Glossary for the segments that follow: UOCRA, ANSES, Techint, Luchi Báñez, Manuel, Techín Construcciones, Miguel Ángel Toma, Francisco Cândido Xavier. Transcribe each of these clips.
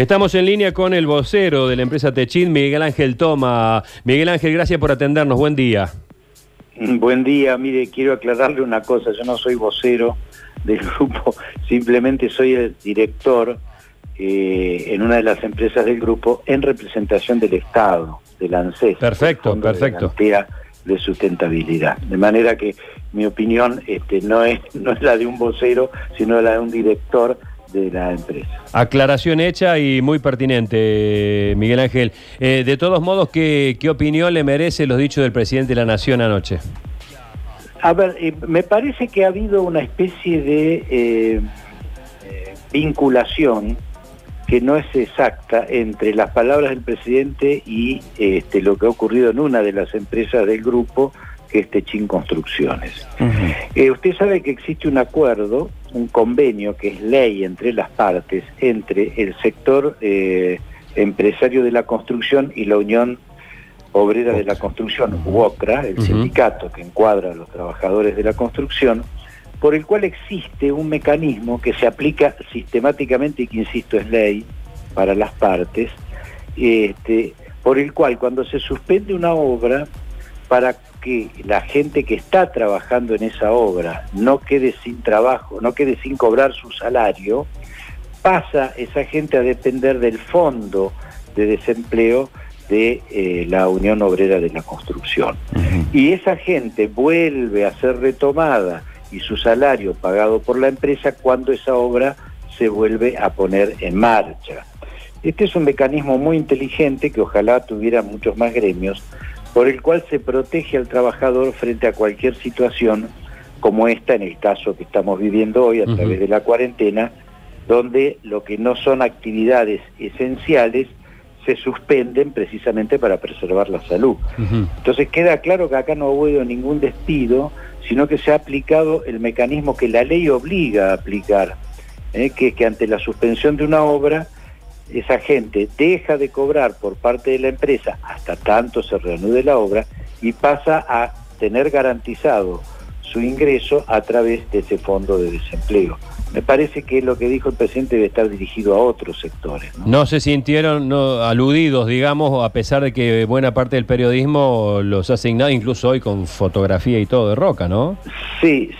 Estamos en línea con el vocero de la empresa Techint, Miguel Ángel Toma. Miguel Ángel, gracias por atendernos. Buen día. Buen día. Mire, quiero aclararle una cosa. Yo no soy vocero del grupo, simplemente soy el director en una de las empresas del grupo en representación del Estado, del ANSES. Perfecto, perfecto. De sustentabilidad, de manera que mi opinión no es la de un vocero, sino la de un director de la empresa. Aclaración hecha y muy pertinente, Miguel Ángel. De todos modos, ¿qué opinión le merece los dichos del presidente de la Nación anoche? A ver, me parece que ha habido una especie de vinculación que no es exacta entre las palabras del presidente y lo que ha ocurrido en una de las empresas del grupo, que es Techín Construcciones. Uh-huh. Usted sabe que existe un acuerdo, un convenio que es ley entre las partes, entre el sector empresario de la construcción y la Unión Obrera de la Construcción, UOCRA, el sindicato que encuadra a los trabajadores de la construcción, por el cual existe un mecanismo que se aplica sistemáticamente y que, insisto, es ley para las partes, por el cual cuando se suspende una obra, para que la gente que está trabajando en esa obra no quede sin trabajo, no quede sin cobrar su salario, pasa esa gente a depender del fondo de desempleo de la Unión Obrera de la Construcción. Y esa gente vuelve a ser retomada y su salario pagado por la empresa cuando esa obra se vuelve a poner en marcha. Este es un mecanismo muy inteligente que ojalá tuviera muchos más gremios, por el cual se protege al trabajador frente a cualquier situación como esta, en el caso que estamos viviendo hoy a través de la cuarentena, donde lo que no son actividades esenciales se suspenden precisamente para preservar la salud. Entonces queda claro que acá no ha habido ningún despido, sino que se ha aplicado el mecanismo que la ley obliga a aplicar, que ante la suspensión de una obra, esa gente deja de cobrar por parte de la empresa hasta tanto se reanude la obra y pasa a tener garantizado su ingreso a través de ese fondo de desempleo. Me parece que lo que dijo el presidente debe estar dirigido a otros sectores, ¿no? No se sintieron aludidos, digamos, a pesar de que buena parte del periodismo los ha asignado, incluso hoy con fotografía y todo de Roca, ¿no? Sí,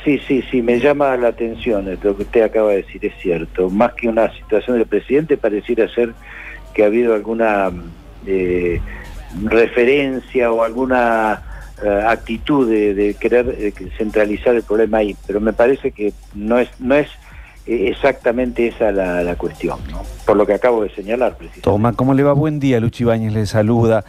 me llama la atención lo que usted acaba de decir, es cierto. Más que una situación del presidente, pareciera ser que ha habido alguna referencia o alguna actitud de querer centralizar el problema ahí, pero me parece que no es exactamente esa la cuestión, ¿no? Por lo que acabo de señalar, precisamente. Toma, ¿cómo le va? Buen día, Luchi Báñez le saluda.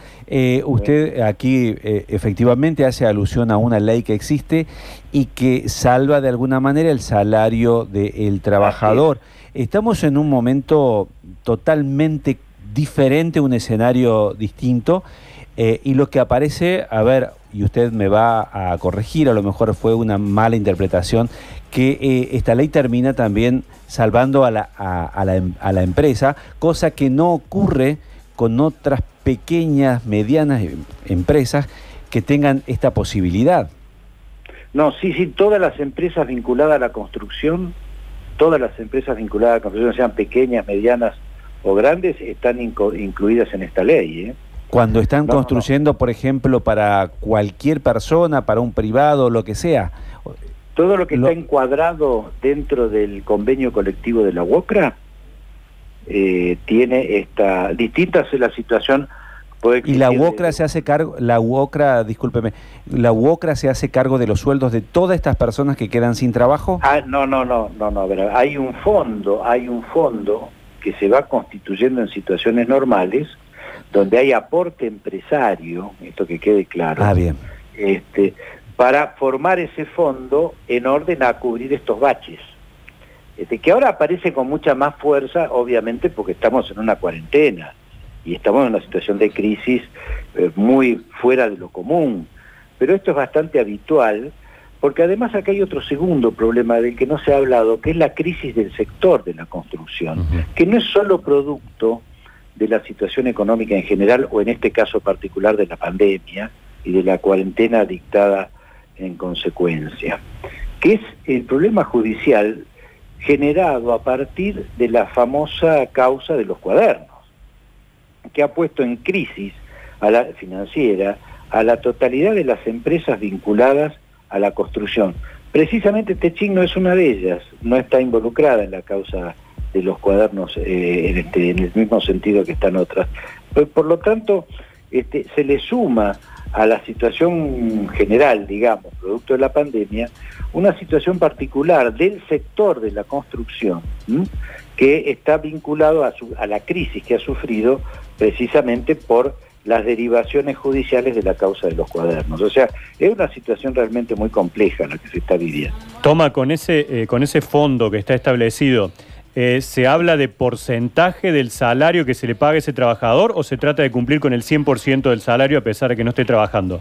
Usted aquí efectivamente hace alusión a una ley que existe y que salva de alguna manera el salario del trabajador. Estamos en un momento totalmente diferente, un escenario distinto, y lo que aparece, a ver, y usted me va a corregir, a lo mejor fue una mala interpretación, que esta ley termina también salvando a la empresa, cosa que no ocurre con otras pequeñas, medianas empresas que tengan esta posibilidad. No, sí, todas las empresas vinculadas a la construcción, sean pequeñas, medianas o grandes, están incluidas en esta ley, ¿eh? Cuando están construyendo, por ejemplo, para cualquier persona, para un privado, lo que sea. Todo lo que está encuadrado dentro del convenio colectivo de la UOCRA tiene esta... Distinta es la situación... Y la UOCRA se hace cargo, la UOCRA se hace cargo de los sueldos de todas estas personas que quedan sin trabajo. No, pero hay un fondo que se va constituyendo en situaciones normales, donde hay aporte empresario, esto que quede claro, bien. Para formar ese fondo en orden a cubrir estos baches, que ahora aparece con mucha más fuerza, obviamente, porque estamos en una cuarentena y estamos en una situación de crisis muy fuera de lo común, pero esto es bastante habitual, porque además acá hay otro segundo problema del que no se ha hablado, que es la crisis del sector de la construcción, que no es solo producto de la situación económica en general, o en este caso particular de la pandemia y de la cuarentena dictada en consecuencia, que es el problema judicial generado a partir de la famosa causa de los cuadernos, que ha puesto en crisis financiera a la totalidad de las empresas vinculadas a la construcción. Precisamente Techín no es una de ellas, no está involucrada en la causa de los cuadernos en el mismo sentido que están otras. Por lo tanto, se le suma a la situación general, digamos, producto de la pandemia, una situación particular del sector de la construcción, ¿sí?, que está vinculado a la crisis que ha sufrido precisamente por las derivaciones judiciales de la causa de los cuadernos. O sea, es una situación realmente muy compleja la que se está viviendo. Toma, con ese fondo que está establecido, ¿se habla de porcentaje del salario que se le paga a ese trabajador o se trata de cumplir con el 100% del salario a pesar de que no esté trabajando?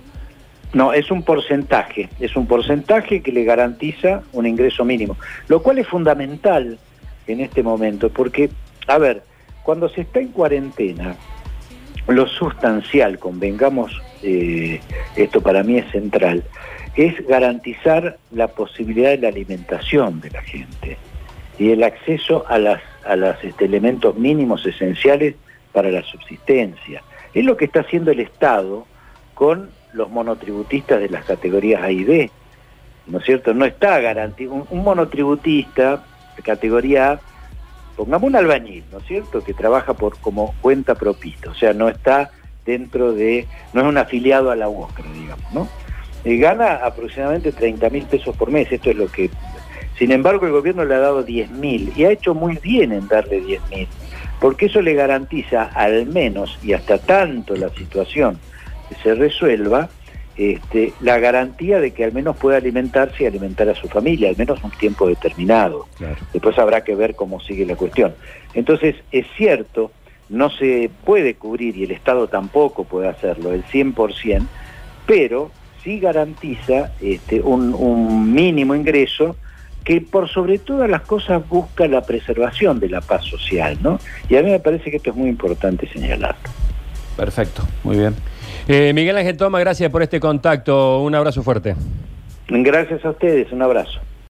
No, es un porcentaje que le garantiza un ingreso mínimo, lo cual es fundamental en este momento, porque, a ver, cuando se está en cuarentena, lo sustancial, convengamos, esto para mí es central, es garantizar la posibilidad de la alimentación de la gente y el acceso a los elementos mínimos esenciales para la subsistencia. Es lo que está haciendo el Estado con los monotributistas de las categorías A y B, ¿no es cierto? No está garantizado. Un monotributista de categoría A, pongamos un albañil, ¿no es cierto?, que trabaja como cuenta propista, o sea, no está dentro de... no es un afiliado a la UOCRA, digamos, ¿no? Gana aproximadamente 30.000 pesos por mes, esto es lo que... Sin embargo, el gobierno le ha dado 10.000 y ha hecho muy bien en darle 10.000, porque eso le garantiza al menos, y hasta tanto la situación que se resuelva, la garantía de que al menos pueda alimentarse y alimentar a su familia, al menos un tiempo determinado. Claro. Después habrá que ver cómo sigue la cuestión. Entonces, es cierto, no se puede cubrir, y el Estado tampoco puede hacerlo, el 100%, pero sí garantiza un mínimo ingreso que por sobre todas las cosas busca la preservación de la paz social, ¿no? Y a mí me parece que esto es muy importante señalarlo. Perfecto, muy bien. Miguel Ángel Toma, gracias por este contacto, un abrazo fuerte. Gracias a ustedes, un abrazo.